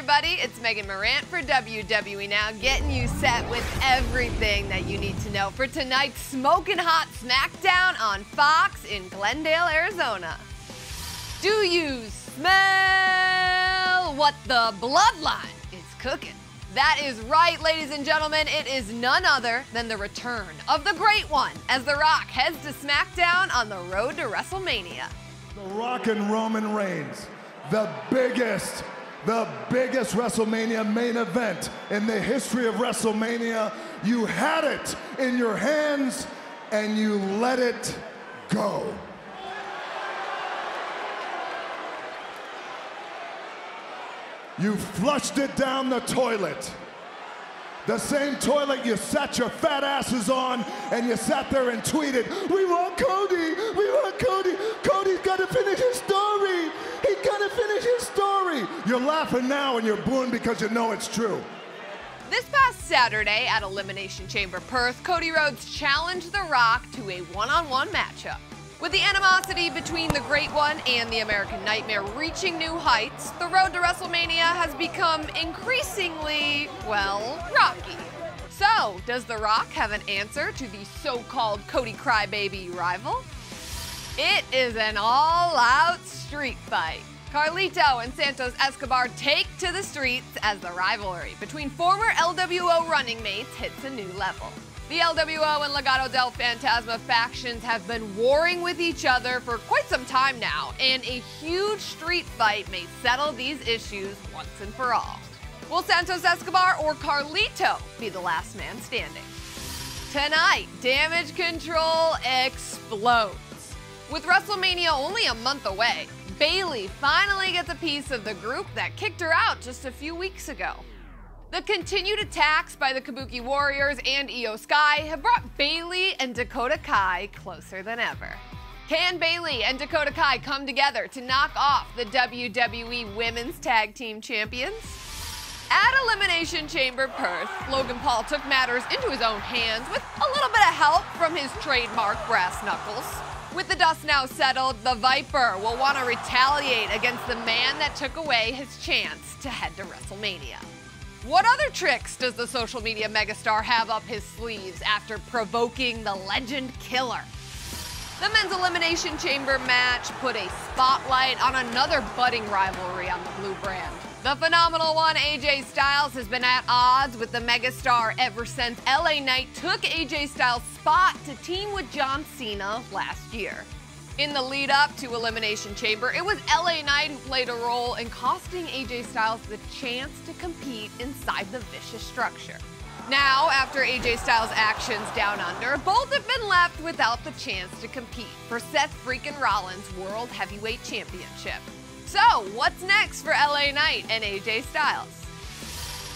everybody, it's Megan Morant for WWE Now, getting you set with everything that you need to know for tonight's Smokin' Hot SmackDown on Fox in Glendale, Arizona. Do you smell what the bloodline is cooking? That is right, ladies and gentlemen. It is none other than the return of the Great One as The Rock heads to SmackDown on the road to WrestleMania. The Rock and Roman Reigns, the biggest WrestleMania main event in the history of WrestleMania. You had it in your hands and you let it go. You flushed it down the toilet. The same toilet you sat your fat asses on and you sat there and tweeted, "We want Cody, we want Cody. Cody's gotta finish his story. He's gotta finish his story." You're laughing now and you're booing because you know it's true. This past Saturday at Elimination Chamber Perth, Cody Rhodes challenged The Rock to a one-on-one matchup. With the animosity between the Great One and the American Nightmare reaching new heights, the road to WrestleMania has become increasingly, well, rocky. So, does The Rock have an answer to the so-called Cody Crybaby rival? It is an all-out street fight. Carlito and Santos Escobar take to the streets as the rivalry between former LWO running mates hits a new level. The LWO and Legado del Fantasma factions have been warring with each other for quite some time now, and a huge street fight may settle these issues once and for all. Will Santos Escobar or Carlito be the last man standing? Tonight, Damage CTRL explodes. With WrestleMania only a month away, Bayley finally gets a piece of the group that kicked her out just a few weeks ago. The continued attacks by the Kabuki Warriors and Io Sky have brought Bayley and Dakota Kai closer than ever. Can Bayley and Dakota Kai come together to knock off the WWE Women's Tag Team Champions? At Elimination Chamber Perth, Logan Paul took matters into his own hands with a little bit of help from his trademark brass knuckles. With the dust now settled, the Viper will want to retaliate against the man that took away his chance to head to WrestleMania. What other tricks does the social media megastar have up his sleeves after provoking the legend killer? The men's elimination chamber match put a spotlight on another budding rivalry on the blue brand. The phenomenal one, AJ Styles, has been at odds with the megastar ever since LA Knight took AJ Styles' spot to team with John Cena last year. In the lead up to Elimination Chamber, it was LA Knight who played a role in costing AJ Styles the chance to compete inside the vicious structure. Now, after AJ Styles' actions down under, both have been left without the chance to compete for Seth Freakin' Rollins' World Heavyweight Championship. So, what's next for LA Knight and AJ Styles?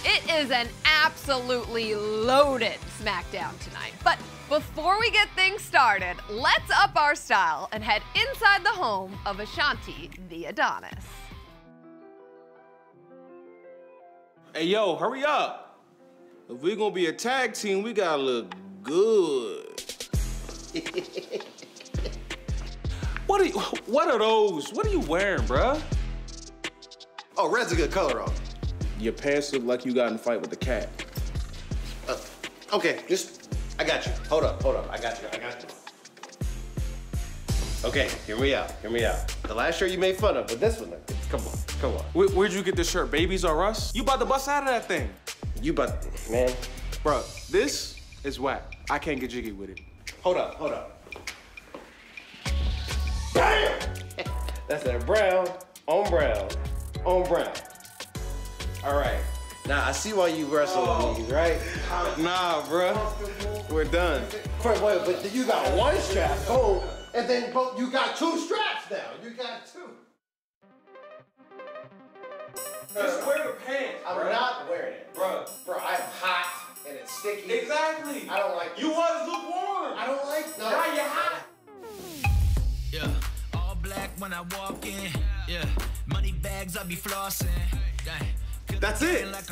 It is an absolutely loaded SmackDown tonight, but before we get things started, let's up our style and head inside the home of Ashanti the Adonis. Hey, yo, hurry up. If we're gonna be a tag team, we gotta look good. What are those? What are you wearing, bruh? Oh, red's a good color on. Your pants look like you got in a fight with the cat. Okay, just... I got you. Hold up. I got you. Okay, hear me out. The last shirt you made fun of, but this one, come on. Where'd you get this shirt? Babies R Us? You about to bust out of that thing. Man. Bro, this is whack. I can't get jiggy with it. Hold up. Bam! That's that brown on brown. All right. Now, I see why you wrestle on these, right? Nah, bruh. We're done. Wait, but you got one strap, gold, and then you got two straps now. You got two. Just wear the pants, bruh. I'm not wearing it. Bruh, I'm hot, and it's sticky. Exactly. I don't like this. You was lukewarm. I don't like that. Now you're hot. Yeah, all black when I walk in. Yeah, money bags, I be flossing. Dang. That's it. Ooh, that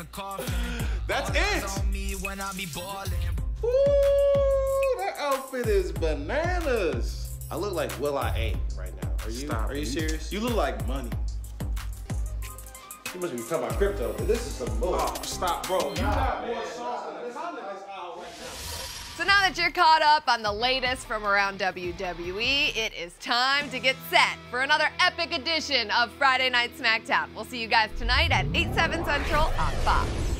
outfit is bananas. I look like Will.I.Am right now. Are you serious? You look like money. You must be talking about crypto, but this is some bullshit. Oh, stop, bro. You got more sauce than this out right now. So now that you're caught up on the latest from around WWE, it is time to get set for another epic edition of Friday Night SmackDown. We'll see you guys tonight at 8/7 Central on Fox.